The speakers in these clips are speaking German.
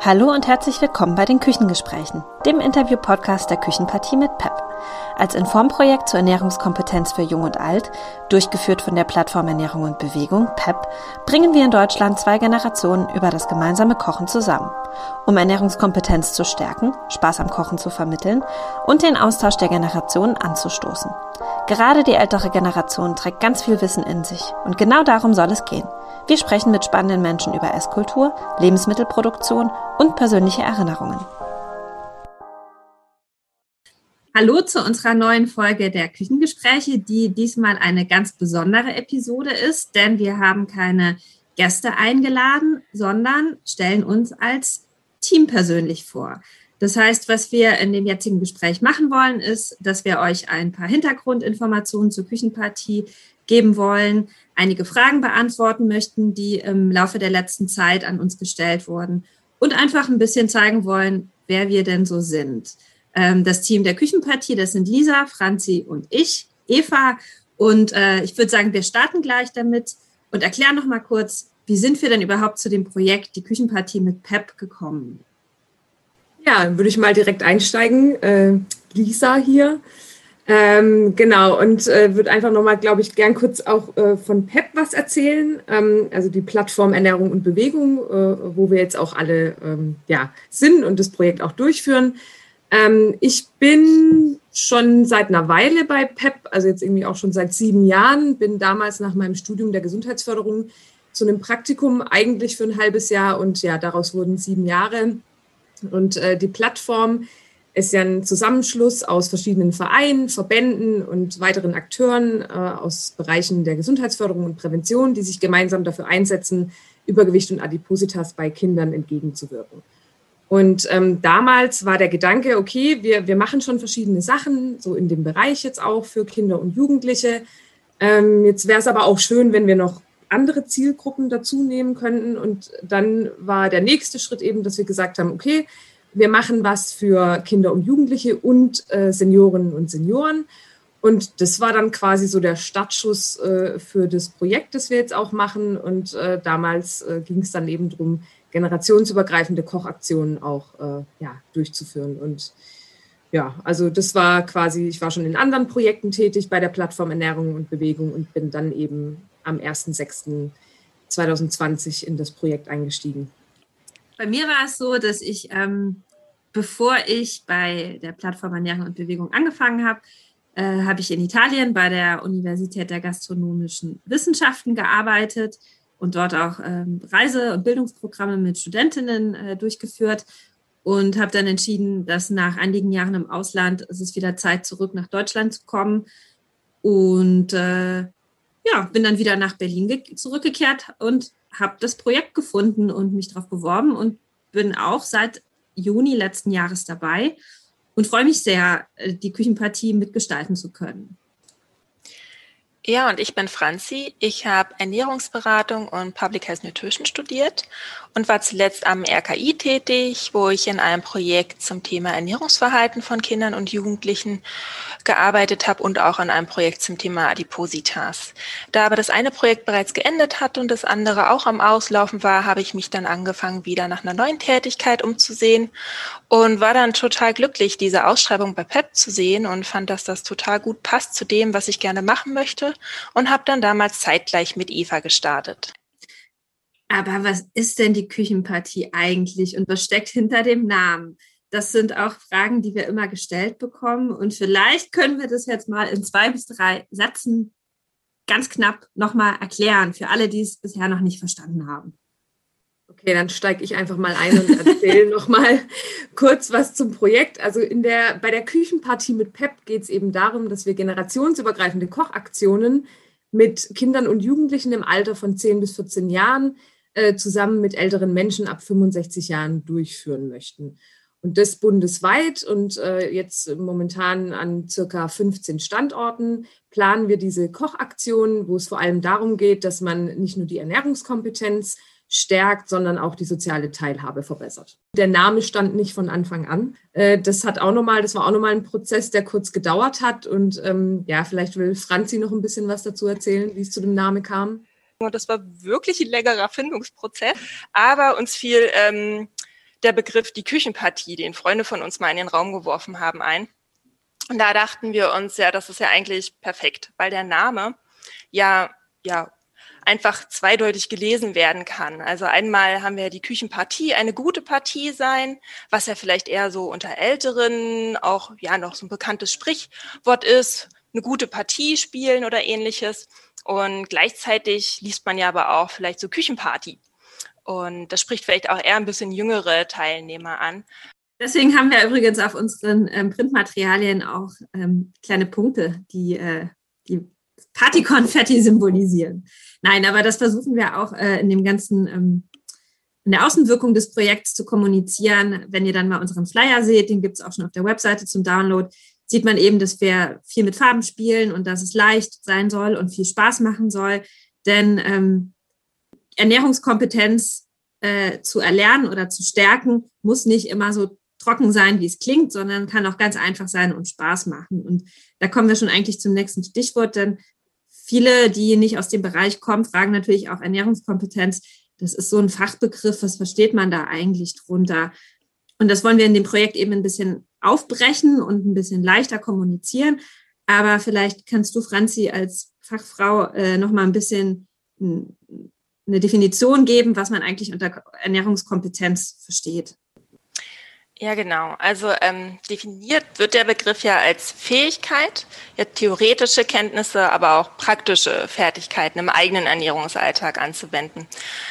Hallo und herzlich willkommen bei den Küchengesprächen, dem Interview-Podcast der Küchenpartie mit PEP. Als IN FORM-Projekt zur Ernährungskompetenz für Jung und Alt, durchgeführt von der Plattform Ernährung und Bewegung, PEP, bringen wir in Deutschland zwei Generationen über das gemeinsame Kochen zusammen, um Ernährungskompetenz zu stärken, Spaß am Kochen zu vermitteln und den Austausch der Generationen anzustoßen. Gerade die ältere Generation trägt ganz viel Wissen in sich und genau darum soll es gehen. Wir sprechen mit spannenden Menschen über Esskultur, Lebensmittelproduktion und persönliche Erinnerungen. Hallo zu unserer neuen Folge der Küchengespräche, die diesmal eine ganz besondere Episode ist, denn wir haben keine Gäste eingeladen, sondern stellen uns als Team persönlich vor. Das heißt, was wir in dem jetzigen Gespräch machen wollen, ist, dass wir euch ein paar Hintergrundinformationen zur Küchenpartie geben wollen, einige Fragen beantworten möchten, die im Laufe der letzten Zeit an uns gestellt wurden und einfach ein bisschen zeigen wollen, wer wir denn so sind. Das Team der Küchenpartie, das sind Lisa, Franzi und ich, Eva. Und ich würde sagen, wir starten gleich damit und erklären noch mal kurz, wie sind wir denn überhaupt zu dem Projekt Die Küchenpartie mit PEP gekommen? Ja, würde ich mal direkt einsteigen. Lisa hier. Genau, und würde einfach nochmal, glaube ich, gern kurz auch von PEP was erzählen. Also die Plattform Ernährung und Bewegung, wo wir jetzt auch alle sind und das Projekt auch durchführen. Ich bin schon seit einer Weile bei PEP, also jetzt irgendwie auch schon seit 7 Jahren, bin damals nach meinem Studium der Gesundheitsförderung zu einem Praktikum eigentlich für ein halbes Jahr und ja, daraus wurden 7 Jahre. Und die Plattform ist ja ein Zusammenschluss aus verschiedenen Vereinen, Verbänden und weiteren Akteuren aus Bereichen der Gesundheitsförderung und Prävention, die sich gemeinsam dafür einsetzen, Übergewicht und Adipositas bei Kindern entgegenzuwirken. Und damals war der Gedanke, okay, wir machen schon verschiedene Sachen, so in dem Bereich jetzt auch für Kinder und Jugendliche. Jetzt wäre es aber auch schön, wenn wir noch andere Zielgruppen dazu nehmen könnten. Und dann war der nächste Schritt eben, dass wir gesagt haben, okay, wir machen was für Kinder und Jugendliche und Seniorinnen und Senioren. Und das war dann quasi so der Startschuss für das Projekt, das wir jetzt auch machen. Und damals ging es dann eben darum, generationsübergreifende Kochaktionen auch durchzuführen. Und ja, also das war quasi, ich war schon in anderen Projekten tätig bei der Plattform Ernährung und Bewegung und bin dann eben am 1.6.2020 in das Projekt eingestiegen. Bei mir war es so, dass ich, bevor ich bei der Plattform Ernährung und Bewegung angefangen habe, habe ich in Italien bei der Universität der Gastronomischen Wissenschaften gearbeitet und dort auch Reise- und Bildungsprogramme mit Studentinnen durchgeführt und habe dann entschieden, dass nach einigen Jahren im Ausland es ist wieder Zeit, zurück nach Deutschland zu kommen und bin dann wieder nach Berlin zurückgekehrt und habe das Projekt gefunden und mich darauf beworben und bin auch seit Juni letzten Jahres dabei und freue mich sehr, die Küchenpartie mitgestalten zu können. Ja, und ich bin Franzi. Ich habe Ernährungsberatung und Public Health Nutrition studiert und war zuletzt am RKI tätig, wo ich in einem Projekt zum Thema Ernährungsverhalten von Kindern und Jugendlichen gearbeitet habe und auch an einem Projekt zum Thema Adipositas. Da aber das eine Projekt bereits geendet hat und das andere auch am Auslaufen war, habe ich mich dann angefangen, wieder nach einer neuen Tätigkeit umzusehen und war dann total glücklich, diese Ausschreibung bei PEP zu sehen und fand, dass das total gut passt zu dem, was ich gerne machen möchte. Und habe dann damals zeitgleich mit Eva gestartet. Aber was ist denn die Küchenpartie eigentlich und was steckt hinter dem Namen? Das sind auch Fragen, die wir immer gestellt bekommen und vielleicht können wir das jetzt mal in 2 bis 3 Sätzen ganz knapp nochmal erklären, für alle, die es bisher noch nicht verstanden haben. Okay, dann steige ich einfach mal ein und erzähle nochmal kurz was zum Projekt. Also bei der Küchenpartie mit PEP geht es eben darum, dass wir generationsübergreifende Kochaktionen mit Kindern und Jugendlichen im Alter von 10 bis 14 Jahren zusammen mit älteren Menschen ab 65 Jahren durchführen möchten. Und das bundesweit und jetzt momentan an circa 15 Standorten planen wir diese Kochaktionen, wo es vor allem darum geht, dass man nicht nur die Ernährungskompetenz stärkt, sondern auch die soziale Teilhabe verbessert. Der Name stand nicht von Anfang an. Das war auch nochmal ein Prozess, der kurz gedauert hat. Und vielleicht will Franzi noch ein bisschen was dazu erzählen, wie es zu dem Namen kam. Das war wirklich ein längerer Findungsprozess, aber uns fiel der Begriff die Küchenpartie, den Freunde von uns mal in den Raum geworfen haben, ein. Und da dachten wir uns, ja, das ist ja eigentlich perfekt, weil der Name ja einfach zweideutig gelesen werden kann. Also einmal haben wir die Küchenpartie, eine gute Partie sein, was ja vielleicht eher so unter Älteren auch ja noch so ein bekanntes Sprichwort ist, eine gute Partie spielen oder ähnliches. Und gleichzeitig liest man ja aber auch vielleicht so Küchenpartie. Und das spricht vielleicht auch eher ein bisschen jüngere Teilnehmer an. Deswegen haben wir übrigens auf unseren Printmaterialien auch kleine Punkte, die Partykonfetti symbolisieren. Nein, aber das versuchen wir auch in dem ganzen, in der Außenwirkung des Projekts zu kommunizieren. Wenn ihr dann mal unseren Flyer seht, den gibt es auch schon auf der Webseite zum Download, sieht man eben, dass wir viel mit Farben spielen und dass es leicht sein soll und viel Spaß machen soll. Denn Ernährungskompetenz zu erlernen oder zu stärken, muss nicht immer so trocken sein, wie es klingt, sondern kann auch ganz einfach sein und Spaß machen. Und da kommen wir schon eigentlich zum nächsten Stichwort, denn viele, die nicht aus dem Bereich kommen, fragen natürlich auch Ernährungskompetenz. Das ist so ein Fachbegriff, was versteht man da eigentlich drunter? Und das wollen wir in dem Projekt eben ein bisschen aufbrechen und ein bisschen leichter kommunizieren. Aber vielleicht kannst du, Franzi, als Fachfrau nochmal ein bisschen eine Definition geben, was man eigentlich unter Ernährungskompetenz versteht. Ja, genau. Also definiert wird der Begriff ja als Fähigkeit, ja, theoretische Kenntnisse, aber auch praktische Fertigkeiten im eigenen Ernährungsalltag anzuwenden.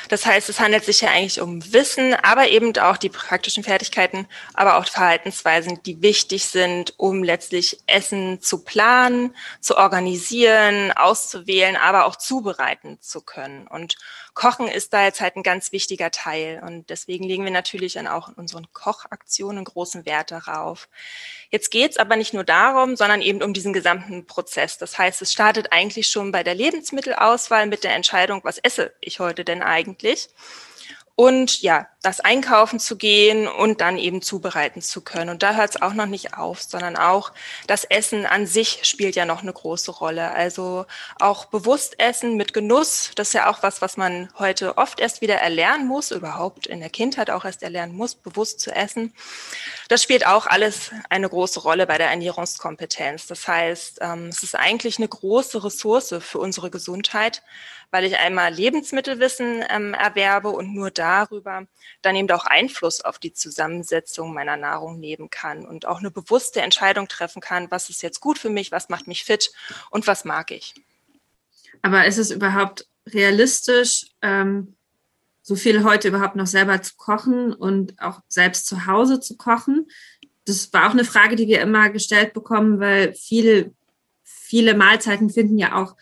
Das heißt, es handelt sich ja eigentlich um Wissen, aber eben auch die praktischen Fertigkeiten, aber auch Verhaltensweisen, die wichtig sind, um letztlich Essen zu planen, zu organisieren, auszuwählen, aber auch zubereiten zu können. Und Kochen ist da jetzt halt ein ganz wichtiger Teil. Und deswegen legen wir natürlich dann auch in unseren Kochaktionen großen Wert darauf. Jetzt geht es aber nicht nur darum, sondern eben um diesen gesamten Prozess. Das heißt, es startet eigentlich schon bei der Lebensmittelauswahl mit der Entscheidung, was esse ich heute denn eigentlich? Und ja, das Einkaufen zu gehen und dann eben zubereiten zu können. Und da hört es auch noch nicht auf, sondern auch das Essen an sich spielt ja noch eine große Rolle. Also auch bewusst essen mit Genuss, das ist ja auch was, was man heute oft erst wieder erlernen muss, überhaupt in der Kindheit auch erst erlernen muss, bewusst zu essen. Das spielt auch alles eine große Rolle bei der Ernährungskompetenz. Das heißt, es ist eigentlich eine große Ressource für unsere Gesundheit, weil ich einmal Lebensmittelwissen erwerbe und nur darüber dann eben auch Einfluss auf die Zusammensetzung meiner Nahrung nehmen kann und auch eine bewusste Entscheidung treffen kann, was ist jetzt gut für mich, was macht mich fit und was mag ich. Aber ist es überhaupt realistisch, so viel heute überhaupt noch selber zu kochen und auch selbst zu Hause zu kochen? Das war auch eine Frage, die wir immer gestellt bekommen, weil viele Mahlzeiten finden ja auch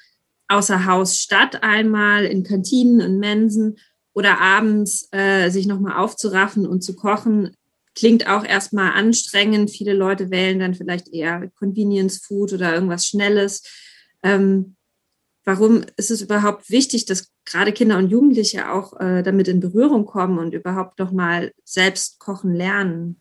außer Haus statt, einmal in Kantinen und Mensen oder abends sich nochmal aufzuraffen und zu kochen, klingt auch erstmal anstrengend. Viele Leute wählen dann vielleicht eher Convenience Food oder irgendwas Schnelles. Warum ist es überhaupt wichtig, dass gerade Kinder und Jugendliche auch damit in Berührung kommen und überhaupt nochmal selbst kochen lernen?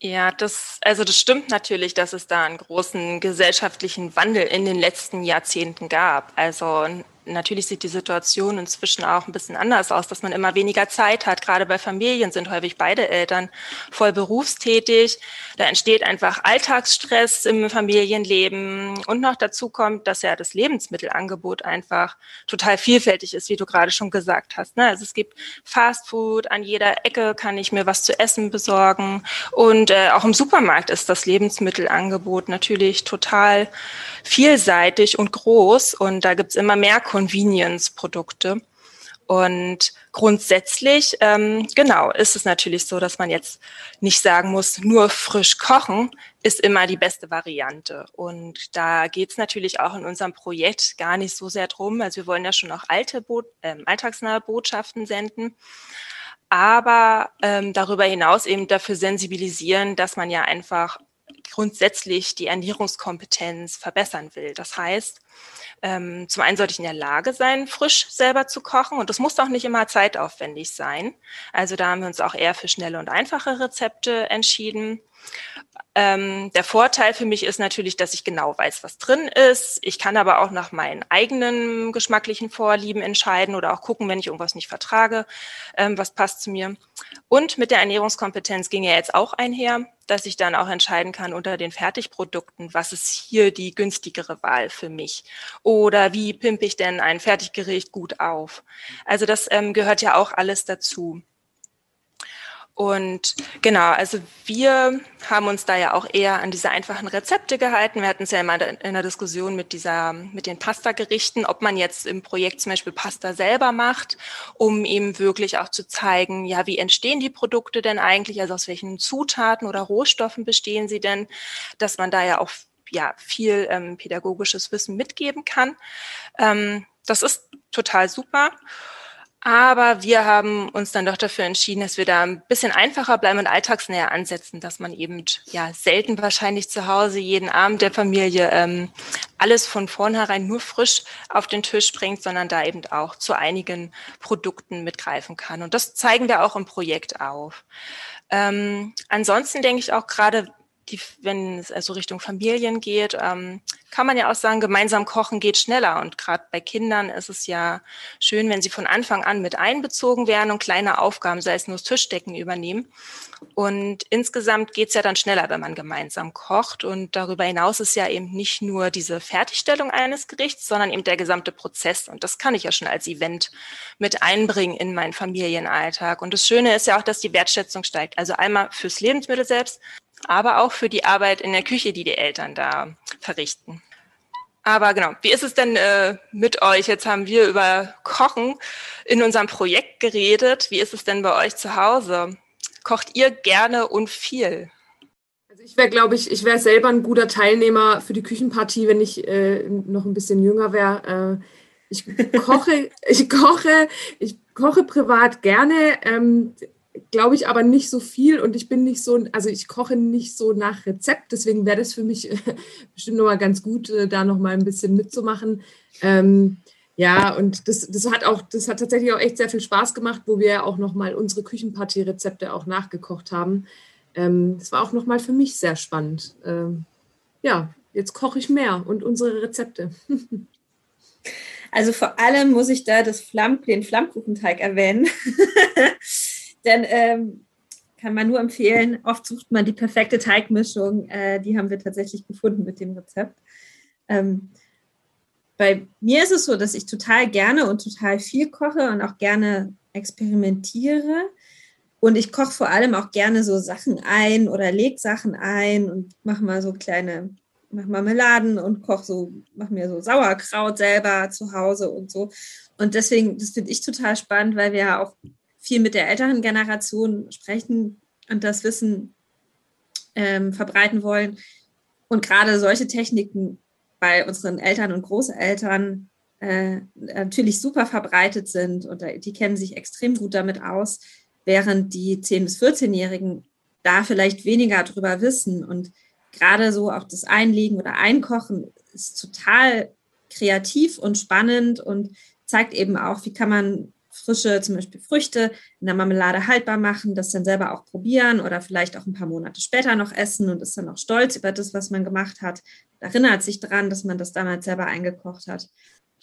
Ja, das stimmt natürlich, dass es da einen großen gesellschaftlichen Wandel in den letzten Jahrzehnten gab. Also natürlich sieht die Situation inzwischen auch ein bisschen anders aus, dass man immer weniger Zeit hat. Gerade bei Familien sind häufig beide Eltern voll berufstätig. Da entsteht einfach Alltagsstress im Familienleben. Und noch dazu kommt, dass ja das Lebensmittelangebot einfach total vielfältig ist, wie du gerade schon gesagt hast. Also es gibt Fastfood, an jeder Ecke kann ich mir was zu essen besorgen. Und auch im Supermarkt ist das Lebensmittelangebot natürlich total vielseitig und groß. Und da gibt es immer mehr Convenience-Produkte. Und grundsätzlich, ist es natürlich so, dass man jetzt nicht sagen muss, nur frisch kochen ist immer die beste Variante. Und da geht es natürlich auch in unserem Projekt gar nicht so sehr drum. Also wir wollen ja schon auch alltagsnahe Botschaften senden, aber darüber hinaus eben dafür sensibilisieren, dass man ja einfach grundsätzlich die Ernährungskompetenz verbessern will. Das heißt, Zum einen sollte ich in der Lage sein, frisch selber zu kochen, und das muss auch nicht immer zeitaufwendig sein. Also da haben wir uns auch eher für schnelle und einfache Rezepte entschieden. Der Vorteil für mich ist natürlich, dass ich genau weiß, was drin ist. Ich kann aber auch nach meinen eigenen geschmacklichen Vorlieben entscheiden oder auch gucken, wenn ich irgendwas nicht vertrage, was passt zu mir. Und mit der Ernährungskompetenz ging ja jetzt auch einher, dass ich dann auch entscheiden kann unter den Fertigprodukten, was ist hier die günstigere Wahl für mich oder wie pimpe ich denn ein Fertiggericht gut auf. Also das gehört ja auch alles dazu. Und genau, also wir haben uns da ja auch eher an diese einfachen Rezepte gehalten. Wir hatten es ja immer in der Diskussion mit den Pasta-Gerichten, ob man jetzt im Projekt zum Beispiel Pasta selber macht, um eben wirklich auch zu zeigen, ja, wie entstehen die Produkte denn eigentlich, also aus welchen Zutaten oder Rohstoffen bestehen sie denn, dass man da ja auch ja viel pädagogisches Wissen mitgeben kann. Das ist total super. Aber wir haben uns dann doch dafür entschieden, dass wir da ein bisschen einfacher bleiben und alltagsnäher ansetzen, dass man eben ja selten wahrscheinlich zu Hause jeden Abend der Familie alles von vornherein nur frisch auf den Tisch bringt, sondern da eben auch zu einigen Produkten mitgreifen kann. Und das zeigen wir auch im Projekt auf. Ansonsten denke ich auch gerade, wenn es also Richtung Familien geht, kann man ja auch sagen, gemeinsam kochen geht schneller. Und gerade bei Kindern ist es ja schön, wenn sie von Anfang an mit einbezogen werden und kleine Aufgaben, sei es nur das Tischdecken, übernehmen. Und insgesamt geht es ja dann schneller, wenn man gemeinsam kocht. Und darüber hinaus ist ja eben nicht nur diese Fertigstellung eines Gerichts, sondern eben der gesamte Prozess. Und das kann ich ja schon als Event mit einbringen in meinen Familienalltag. Und das Schöne ist ja auch, dass die Wertschätzung steigt. Also einmal fürs Lebensmittel selbst, aber auch für die Arbeit in der Küche, die die Eltern da verrichten. Aber genau, wie ist es denn mit euch? Jetzt haben wir über Kochen in unserem Projekt geredet. Wie ist es denn bei euch zu Hause? Kocht ihr gerne und viel? Also ich wäre selber ein guter Teilnehmer für die Küchenpartie, wenn ich noch ein bisschen jünger wäre. Ich koche privat gerne. Glaube ich aber nicht so viel, und ich bin nicht so, also ich koche nicht so nach Rezept, deswegen wäre das für mich bestimmt nochmal ganz gut, da nochmal ein bisschen mitzumachen. Ja, und das hat tatsächlich auch echt sehr viel Spaß gemacht, wo wir auch nochmal unsere Küchenpartie-Rezepte auch nachgekocht haben. Das war auch nochmal für mich sehr spannend. Ja, jetzt koche ich mehr und unsere Rezepte. Also vor allem muss ich da den Flammkuchenteig erwähnen. Denn kann man nur empfehlen, oft sucht man die perfekte Teigmischung. Die haben wir tatsächlich gefunden mit dem Rezept. Bei mir ist es so, dass ich total gerne und total viel koche und auch gerne experimentiere. Und ich koche vor allem auch gerne so Sachen ein oder lege Sachen ein und mache Marmeladen und mache mir so Sauerkraut selber zu Hause und so. Und deswegen, das finde ich total spannend, weil wir ja auch viel mit der älteren Generation sprechen und das Wissen verbreiten wollen. Und gerade solche Techniken bei unseren Eltern und Großeltern natürlich super verbreitet sind, und die kennen sich extrem gut damit aus, während die 10- bis 14-Jährigen da vielleicht weniger drüber wissen. Und gerade so auch das Einlegen oder Einkochen ist total kreativ und spannend und zeigt eben auch, wie kann man frische, zum Beispiel Früchte, in der Marmelade haltbar machen, das dann selber auch probieren oder vielleicht auch ein paar Monate später noch essen und ist dann auch stolz über das, was man gemacht hat. Erinnert sich daran, dass man das damals selber eingekocht hat.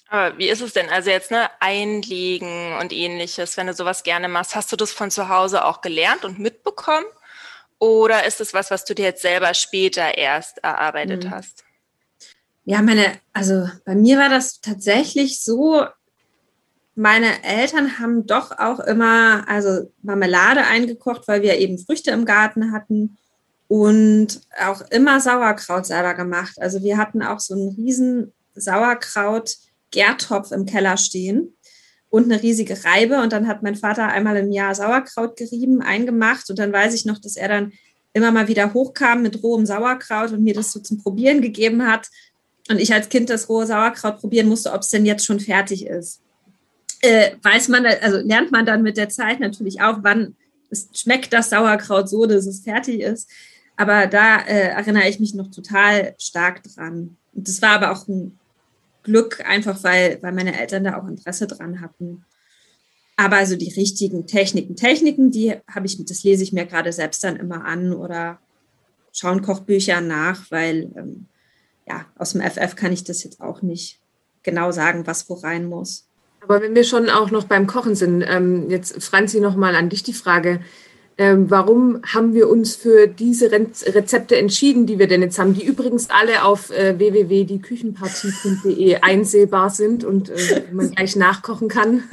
Aber wie ist es denn? Also jetzt, ne, Einlegen und Ähnliches, wenn du sowas gerne machst, hast du das von zu Hause auch gelernt und mitbekommen? Oder ist es was du dir jetzt selber später erst erarbeitet hast? Ja, also bei mir war das tatsächlich so. Meine Eltern haben doch auch immer Marmelade eingekocht, weil wir eben Früchte im Garten hatten, und auch immer Sauerkraut selber gemacht. Also wir hatten auch so einen riesen Sauerkraut-Gärtopf im Keller stehen und eine riesige Reibe. Und dann hat mein Vater einmal im Jahr Sauerkraut gerieben, eingemacht. Und dann weiß ich noch, dass er dann immer mal wieder hochkam mit rohem Sauerkraut und mir das so zum Probieren gegeben hat. Und ich als Kind das rohe Sauerkraut probieren musste, ob es denn jetzt schon fertig ist. Lernt man dann mit der Zeit natürlich auch, wann es schmeckt, das Sauerkraut so, dass es fertig ist. Aber da erinnere ich mich noch total stark dran. Und das war aber auch ein Glück, einfach weil meine Eltern da auch Interesse dran hatten. Aber also die richtigen Techniken, die habe ich, das lese ich mir gerade selbst dann immer an oder schaue in Kochbüchern nach, weil aus dem FF kann ich das jetzt auch nicht genau sagen, was wo rein muss. Aber wenn wir schon auch noch beim Kochen sind, jetzt Franzi nochmal an dich die Frage, warum haben wir uns für diese Rezepte entschieden, die wir denn jetzt haben, die übrigens alle auf www.dieküchenpartie.de einsehbar sind und man gleich nachkochen kann?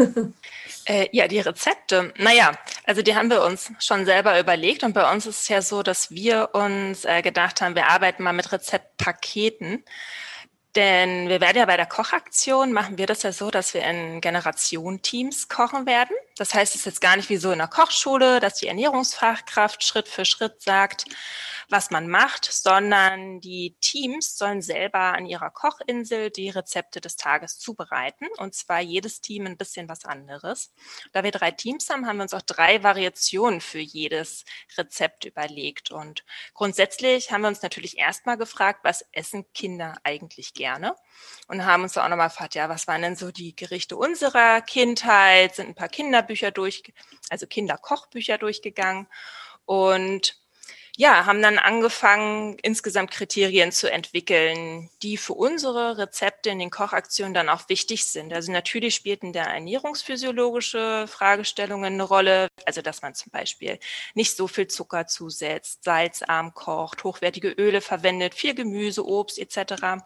Die Rezepte. Naja, also die haben wir uns schon selber überlegt und bei uns ist es ja so, dass wir uns gedacht haben, wir arbeiten mal mit Rezeptpaketen. Denn wir werden ja bei der Kochaktion, machen wir das ja so, dass wir in Generationenteams kochen werden. Das heißt, es ist jetzt gar nicht wie so in der Kochschule, dass die Ernährungsfachkraft Schritt für Schritt sagt, was man macht, sondern die Teams sollen selber an ihrer Kochinsel die Rezepte des Tages zubereiten. Und zwar jedes Team ein bisschen was anderes. Da wir 3 Teams haben, haben wir uns auch 3 Variationen für jedes Rezept überlegt. Und grundsätzlich haben wir uns natürlich erstmal gefragt, was essen Kinder eigentlich gerne? Und haben uns auch nochmal gefragt, ja, was waren denn so die Gerichte unserer Kindheit? Sind ein paar Kinderkochbücher durchgegangen und haben dann angefangen, insgesamt Kriterien zu entwickeln, die für unsere Rezepte in den Kochaktionen dann auch wichtig sind. Also natürlich spielten da ernährungsphysiologische Fragestellungen eine Rolle, also dass man zum Beispiel nicht so viel Zucker zusetzt, salzarm kocht, hochwertige Öle verwendet, viel Gemüse, Obst etc.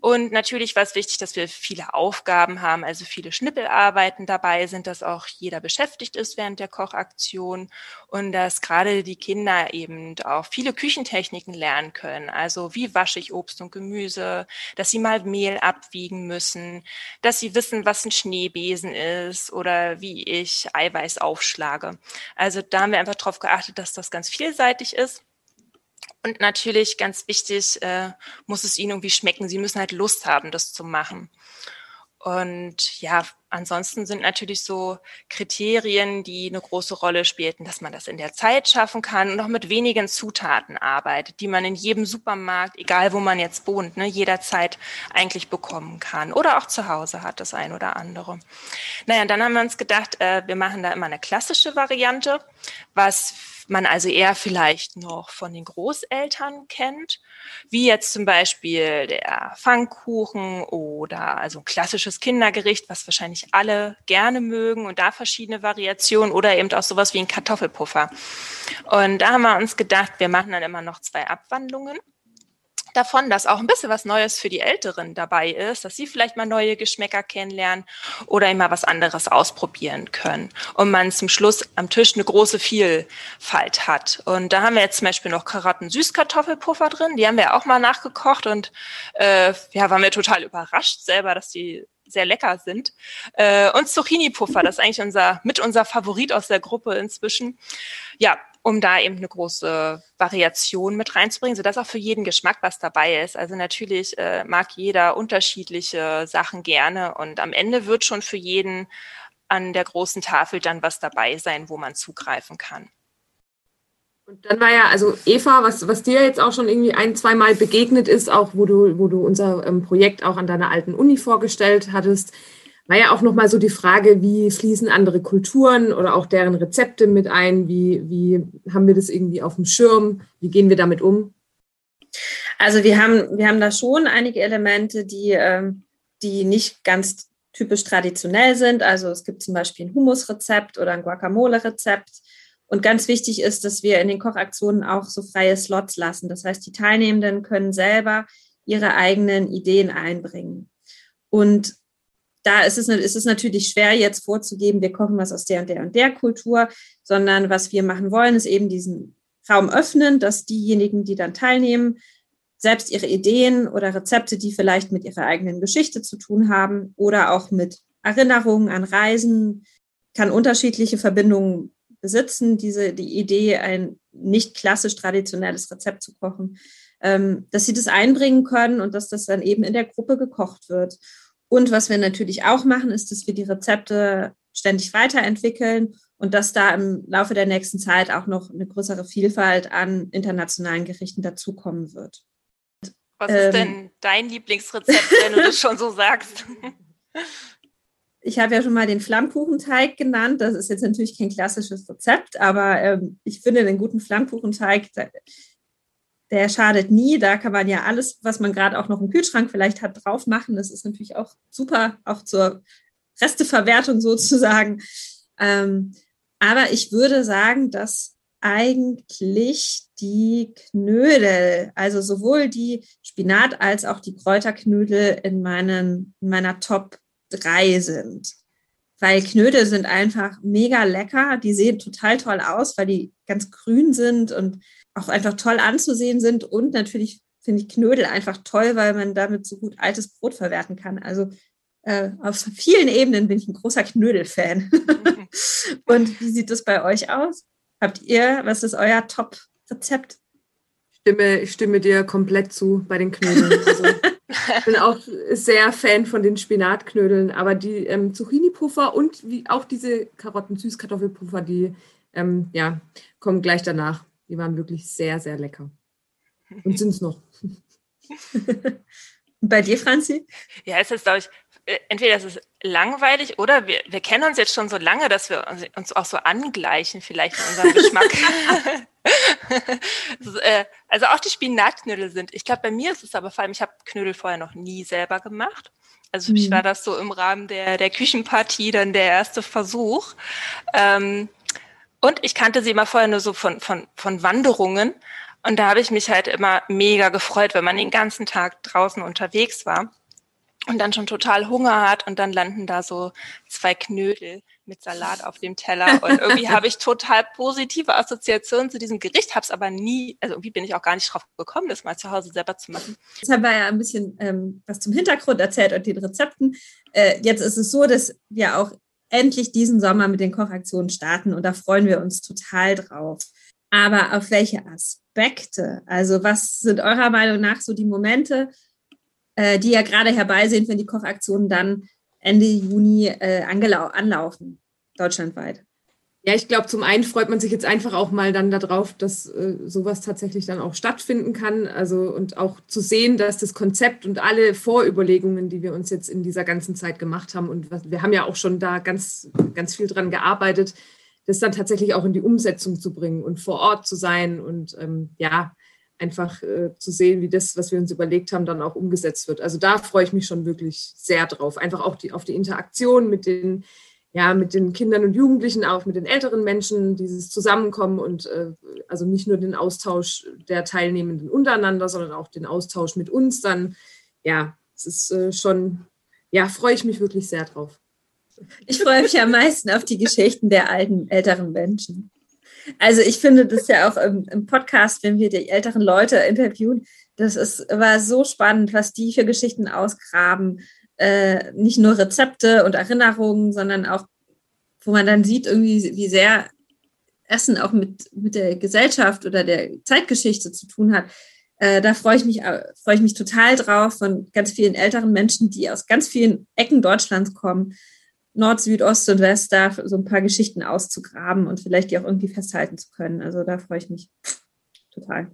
Und natürlich war es wichtig, dass wir viele Aufgaben haben, also viele Schnippelarbeiten dabei sind, dass auch jeder beschäftigt ist während der Kochaktion und dass gerade die Kinder eben auch viele Küchentechniken lernen können. Also wie wasche ich Obst und Gemüse, dass sie mal Mehl abwiegen müssen, dass sie wissen, was ein Schneebesen ist oder wie ich Eiweiß aufschlage. Also da haben wir einfach darauf geachtet, dass das ganz vielseitig ist. Und natürlich, ganz wichtig, muss es ihnen irgendwie schmecken. Sie müssen halt Lust haben, das zu machen. Und ansonsten sind natürlich so Kriterien, die eine große Rolle spielten, dass man das in der Zeit schaffen kann und auch mit wenigen Zutaten arbeitet, die man in jedem Supermarkt, egal wo man jetzt wohnt, jederzeit eigentlich bekommen kann. Oder auch zu Hause hat das ein oder andere. Naja, dann haben wir uns gedacht, wir machen da immer eine klassische Variante, was man also eher vielleicht noch von den Großeltern kennt, wie jetzt zum Beispiel der Pfannkuchen oder also ein klassisches Kindergericht, was wahrscheinlich alle gerne mögen und da verschiedene Variationen oder eben auch sowas wie ein Kartoffelpuffer. Und da haben wir uns gedacht, wir machen dann immer noch 2 Abwandlungen davon, dass auch ein bisschen was Neues für die Älteren dabei ist, dass sie vielleicht mal neue Geschmäcker kennenlernen oder immer was anderes ausprobieren können und man zum Schluss am Tisch eine große Vielfalt hat. Und da haben wir jetzt zum Beispiel noch Karotten-Süßkartoffelpuffer drin, die haben wir auch mal nachgekocht und waren wir total überrascht selber, dass die sehr lecker sind. Und Zucchini-Puffer, das ist eigentlich unser Favorit aus der Gruppe inzwischen. Ja, um da eben eine große Variation mit reinzubringen, sodass auch für jeden Geschmack was dabei ist. Also natürlich mag jeder unterschiedliche Sachen gerne und am Ende wird schon für jeden an der großen Tafel dann was dabei sein, wo man zugreifen kann. Und dann war ja, also Eva, was dir jetzt auch schon irgendwie 1-2 Mal begegnet ist, auch wo du unser Projekt auch an deiner alten Uni vorgestellt hattest, war ja auch nochmal so die Frage, wie fließen andere Kulturen oder auch deren Rezepte mit ein? Wie haben wir das irgendwie auf dem Schirm? Wie gehen wir damit um? Also wir haben da schon einige Elemente, die nicht ganz typisch traditionell sind. Also es gibt zum Beispiel ein Hummus-Rezept oder ein Guacamole-Rezept. Und ganz wichtig ist, dass wir in den Kochaktionen auch so freie Slots lassen. Das heißt, die Teilnehmenden können selber ihre eigenen Ideen einbringen. Und da ist es natürlich schwer, jetzt vorzugeben, wir kochen was aus der und der und der Kultur, sondern was wir machen wollen, ist eben diesen Raum öffnen, dass diejenigen, die dann teilnehmen, selbst ihre Ideen oder Rezepte, die vielleicht mit ihrer eigenen Geschichte zu tun haben oder auch mit Erinnerungen an Reisen, kann unterschiedliche Verbindungen besitzen, die Idee, ein nicht klassisch traditionelles Rezept zu kochen, dass sie das einbringen können und dass das dann eben in der Gruppe gekocht wird. Und was wir natürlich auch machen, ist, dass wir die Rezepte ständig weiterentwickeln und dass da im Laufe der nächsten Zeit auch noch eine größere Vielfalt an internationalen Gerichten dazukommen wird. Was ist denn dein Lieblingsrezept, wenn du das schon so sagst? Ich habe ja schon mal den Flammkuchenteig genannt. Das ist jetzt natürlich kein klassisches Rezept, aber ich finde den guten Flammkuchenteig, der schadet nie. Da kann man ja alles, was man gerade auch noch im Kühlschrank vielleicht hat, drauf machen. Das ist natürlich auch super, auch zur Resteverwertung sozusagen. Aber ich würde sagen, dass eigentlich die Knödel, also sowohl die Spinat- als auch die Kräuterknödel in meiner Top 3 sind. Weil Knödel sind einfach mega lecker. Die sehen total toll aus, weil die ganz grün sind und auch einfach toll anzusehen sind. Und natürlich finde ich Knödel einfach toll, weil man damit so gut altes Brot verwerten kann. Also auf vielen Ebenen bin ich ein großer Knödel-Fan. Und wie sieht das bei euch aus? Habt ihr, was ist euer Top-Rezept? Ich stimme dir komplett zu bei den Knödeln. Also, ich bin auch sehr Fan von den Spinatknödeln, aber die Zucchini-Puffer und auch diese Karotten-Süßkartoffelpuffer, die kommen gleich danach. Die waren wirklich sehr, sehr lecker. Und sind es noch. Bei dir, Franzi? Ja, es ist, glaube ich, entweder es ist langweilig oder wir kennen uns jetzt schon so lange, dass wir uns auch so angleichen vielleicht in unserem Geschmack. Also auch die Spinatknödel sind. Ich glaube, bei mir ist es aber vor allem, ich habe Knödel vorher noch nie selber gemacht. Also für mich war das so im Rahmen der Küchenpartie dann der erste Versuch. Und ich kannte sie immer vorher nur so von Wanderungen. Und da habe ich mich halt immer mega gefreut, wenn man den ganzen Tag draußen unterwegs war und dann schon total Hunger hat und dann landen da so 2 Knödel mit Salat auf dem Teller. Und irgendwie habe ich total positive Assoziationen zu diesem Gericht, habe es aber nie, also irgendwie bin ich auch gar nicht drauf gekommen, das mal zu Hause selber zu machen. Jetzt haben wir ja ein bisschen was zum Hintergrund erzählt und den Rezepten. Jetzt ist es so, dass wir auch endlich diesen Sommer mit den Kochaktionen starten und da freuen wir uns total drauf. Aber auf welche Aspekte? Also was sind eurer Meinung nach so die Momente, die ja gerade herbei sind, wenn die Kochaktionen dann Ende Juni anlaufen, deutschlandweit? Ja, ich glaube, zum einen freut man sich jetzt einfach auch mal dann darauf, dass sowas tatsächlich dann auch stattfinden kann. Also und auch zu sehen, dass das Konzept und alle Vorüberlegungen, die wir uns jetzt in dieser ganzen Zeit gemacht haben, und wir haben ja auch schon da ganz, ganz viel dran gearbeitet, das dann tatsächlich auch in die Umsetzung zu bringen und vor Ort zu sein und einfach zu sehen, wie das, was wir uns überlegt haben, dann auch umgesetzt wird. Also da freue ich mich schon wirklich sehr drauf. Einfach auch auf die Interaktion mit den Kindern und Jugendlichen, auch mit den älteren Menschen, dieses Zusammenkommen und also nicht nur den Austausch der Teilnehmenden untereinander, sondern auch den Austausch mit uns dann. Ja, es ist freue ich mich wirklich sehr drauf. Ich freue mich am meisten auf die Geschichten der alten, älteren Menschen. Also ich finde das ja auch im Podcast, wenn wir die älteren Leute interviewen, das war so spannend, was die für Geschichten ausgraben. Nicht nur Rezepte und Erinnerungen, sondern auch, wo man dann sieht, irgendwie, wie sehr Essen auch mit der Gesellschaft oder der Zeitgeschichte zu tun hat. Da freue ich mich total drauf, von ganz vielen älteren Menschen, die aus ganz vielen Ecken Deutschlands kommen, Nord, Süd, Ost und West, da so ein paar Geschichten auszugraben und vielleicht die auch irgendwie festhalten zu können. Also da freue ich mich total.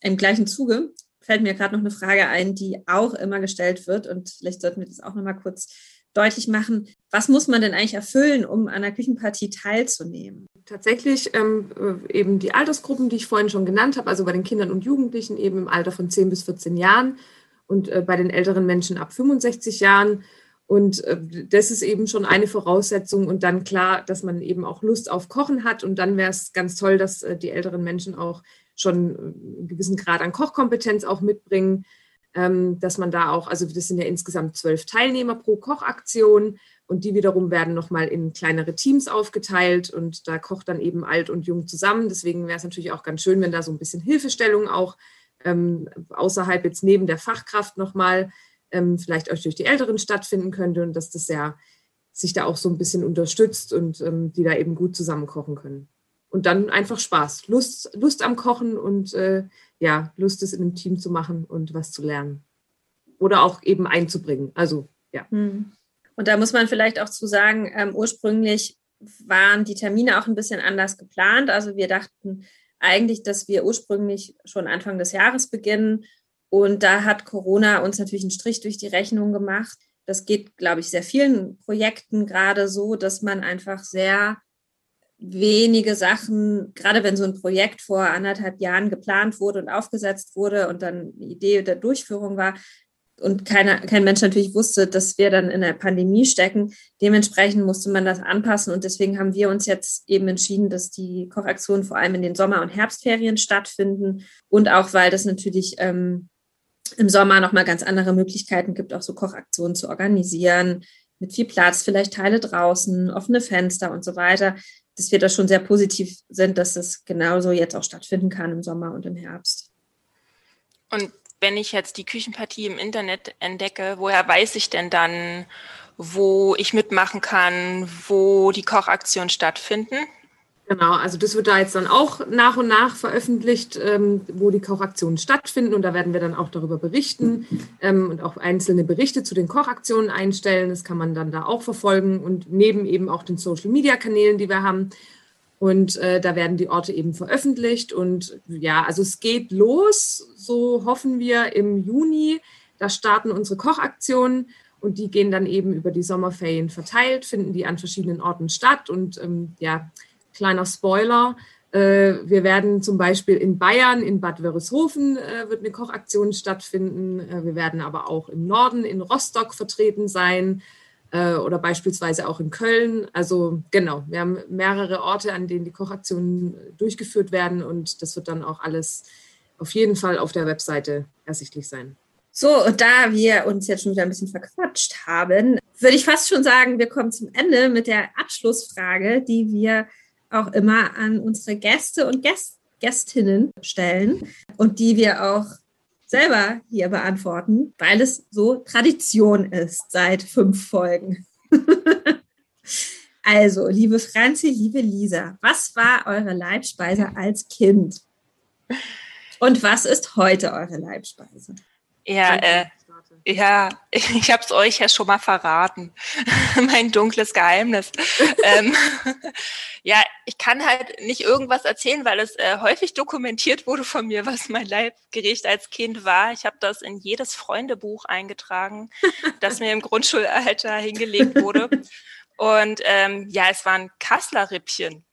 Im gleichen Zuge fällt mir gerade noch eine Frage ein, die auch immer gestellt wird und vielleicht sollten wir das auch nochmal kurz deutlich machen. Was muss man denn eigentlich erfüllen, um an der Küchenpartie teilzunehmen? Tatsächlich eben die Altersgruppen, die ich vorhin schon genannt habe, also bei den Kindern und Jugendlichen eben im Alter von 10 bis 14 Jahren und bei den älteren Menschen ab 65 Jahren. Und das ist eben schon eine Voraussetzung und dann klar, dass man eben auch Lust auf Kochen hat und dann wäre es ganz toll, dass die älteren Menschen auch schon einen gewissen Grad an Kochkompetenz auch mitbringen, dass man da auch, also das sind ja insgesamt 12 Teilnehmer pro Kochaktion und die wiederum werden nochmal in kleinere Teams aufgeteilt und da kocht dann eben alt und jung zusammen, deswegen wäre es natürlich auch ganz schön, wenn da so ein bisschen Hilfestellung auch außerhalb jetzt neben der Fachkraft nochmal vielleicht euch durch die Älteren stattfinden könnte und dass das ja sich da auch so ein bisschen unterstützt und die da eben gut zusammen kochen können. Und dann einfach Spaß, Lust am Kochen und Lust, es in einem Team zu machen und was zu lernen. Oder auch eben einzubringen. Also, ja. Und da muss man vielleicht auch zu sagen, ursprünglich waren die Termine auch ein bisschen anders geplant. Also wir dachten eigentlich, dass wir ursprünglich schon Anfang des Jahres beginnen Und da hat Corona uns natürlich einen Strich durch die Rechnung gemacht. Das geht, glaube ich, sehr vielen Projekten gerade so, dass man einfach sehr wenige Sachen, gerade wenn so ein Projekt vor 1,5 Jahren geplant wurde und aufgesetzt wurde und dann eine Idee der Durchführung war und kein Mensch natürlich wusste, dass wir dann in der Pandemie stecken, dementsprechend musste man das anpassen und deswegen haben wir uns jetzt eben entschieden, dass die Kochaktionen vor allem in den Sommer- und Herbstferien stattfinden und auch, weil das natürlich im Sommer nochmal ganz andere Möglichkeiten gibt, auch so Kochaktionen zu organisieren, mit viel Platz, vielleicht Teile draußen, offene Fenster und so weiter, dass wir da schon sehr positiv sind, dass das genauso jetzt auch stattfinden kann im Sommer und im Herbst. Und wenn ich jetzt die Küchenpartie im Internet entdecke, woher weiß ich denn dann, wo ich mitmachen kann, wo die Kochaktionen stattfinden? Genau, also das wird da jetzt dann auch nach und nach veröffentlicht, wo die Kochaktionen stattfinden und da werden wir dann auch darüber berichten und auch einzelne Berichte zu den Kochaktionen einstellen. Das kann man dann da auch verfolgen und neben eben auch den Social-Media-Kanälen, die wir haben. Und da werden die Orte eben veröffentlicht und ja, also es geht los, so hoffen wir im Juni, da starten unsere Kochaktionen. Und die gehen dann eben über die Sommerferien verteilt, finden die an verschiedenen Orten statt und kleiner Spoiler, wir werden zum Beispiel in Bayern, in Bad Wörishofen wird eine Kochaktion stattfinden. Wir werden aber auch im Norden, in Rostock vertreten sein oder beispielsweise auch in Köln. Also genau, wir haben mehrere Orte, an denen die Kochaktionen durchgeführt werden und das wird dann auch alles auf jeden Fall auf der Webseite ersichtlich sein. So, und da wir uns jetzt schon wieder ein bisschen verquatscht haben, würde ich fast schon sagen, wir kommen zum Ende mit der Abschlussfrage, die wir auch immer an unsere Gäste und Gästinnen stellen und die wir auch selber hier beantworten, weil es so Tradition ist seit 5 Folgen. Also, liebe Franzi, liebe Lisa, was war eure Leibspeise als Kind? Und was ist heute eure Leibspeise? Ja, ich habe es euch ja schon mal verraten, mein dunkles Geheimnis. Ja, ich kann halt nicht irgendwas erzählen, weil es häufig dokumentiert wurde von mir, was mein Leibgericht als Kind war. Ich habe das in jedes Freundebuch eingetragen, das mir im Grundschulalter hingelegt wurde. Und ja, es waren Kasseler Rippchen.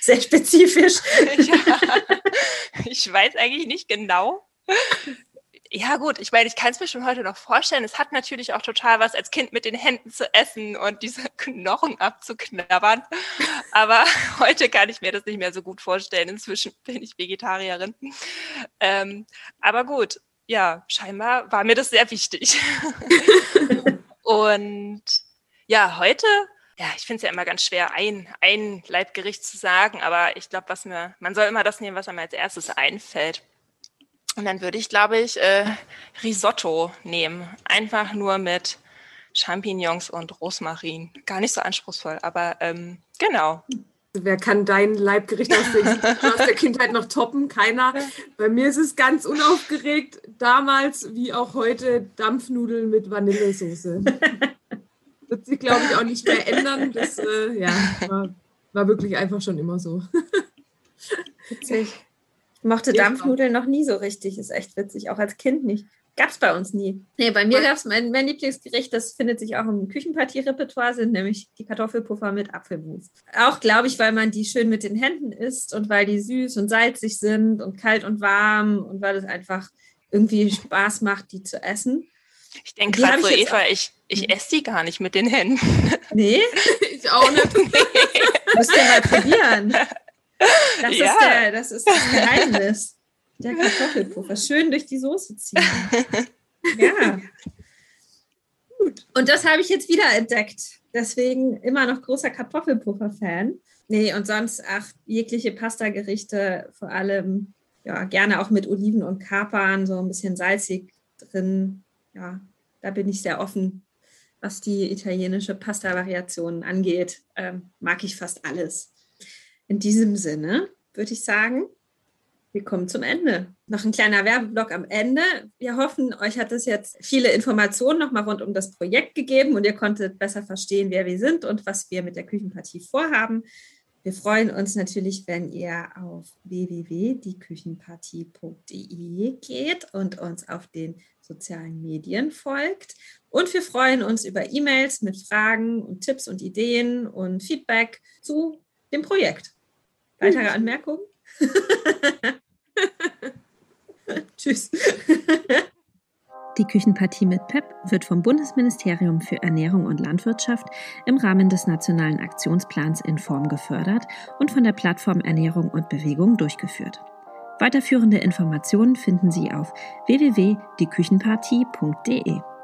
Sehr spezifisch. Ja, ich weiß eigentlich nicht genau. Ja gut, ich meine, ich kann es mir schon heute noch vorstellen. Es hat natürlich auch total was, als Kind mit den Händen zu essen und diese Knochen abzuknabbern. Aber heute kann ich mir das nicht mehr so gut vorstellen. Inzwischen bin ich Vegetarierin. Aber gut, ja, scheinbar war mir das sehr wichtig. Und ja, heute, ja, ich finde es ja immer ganz schwer, ein Leibgericht zu sagen. Aber ich glaube, man soll immer das nehmen, was einem als erstes einfällt. Und dann würde ich, glaube ich, Risotto nehmen. Einfach nur mit Champignons und Rosmarin. Gar nicht so anspruchsvoll, aber genau. Wer kann dein Leibgericht aus der Kindheit noch toppen? Keiner. Bei mir ist es ganz unaufgeregt. Damals wie auch heute Dampfnudeln mit Vanillesoße. Wird sich, glaube ich, auch nicht mehr ändern. Das war wirklich einfach schon immer so. Witzig. Ich mochte Dampfnudeln noch nie so richtig, ist echt witzig, auch als Kind nicht. Gab es bei uns nie. Nee, bei mir gab es mein Lieblingsgericht, das findet sich auch im Küchenpartie-Repertoire, sind nämlich die Kartoffelpuffer mit Apfelmus. Auch, glaube ich, weil man die schön mit den Händen isst und weil die süß und salzig sind und kalt und warm und weil es einfach irgendwie Spaß macht, die zu essen. Ich denke gerade so, Eva, ich esse die gar nicht mit den Händen. Nee? Ich auch nicht. Musst du mal probieren. Das ist das Geheimnis. Der Kartoffelpuffer. Schön durch die Soße ziehen. Ja. Gut. Und das habe ich jetzt wieder entdeckt. Deswegen immer noch großer Kartoffelpuffer-Fan. Nee, und sonst jegliche Pasta-Gerichte, vor allem ja, gerne auch mit Oliven und Kapern, so ein bisschen salzig drin. Ja, da bin ich sehr offen, was die italienische Pasta-Variation angeht. Mag ich fast alles. In diesem Sinne würde ich sagen, wir kommen zum Ende. Noch ein kleiner Werbeblock am Ende. Wir hoffen, euch hat es jetzt viele Informationen nochmal rund um das Projekt gegeben und ihr konntet besser verstehen, wer wir sind und was wir mit der Küchenpartie vorhaben. Wir freuen uns natürlich, wenn ihr auf www.dieküchenpartie.de geht und uns auf den sozialen Medien folgt. Und wir freuen uns über E-Mails mit Fragen und Tipps und Ideen und Feedback zu dem Projekt. Weitere Anmerkungen? Tschüss. Die Küchenpartie mit PEP wird vom Bundesministerium für Ernährung und Landwirtschaft im Rahmen des Nationalen Aktionsplans IN FORM gefördert und von der Plattform Ernährung und Bewegung durchgeführt. Weiterführende Informationen finden Sie auf www.dieküchenpartie.de.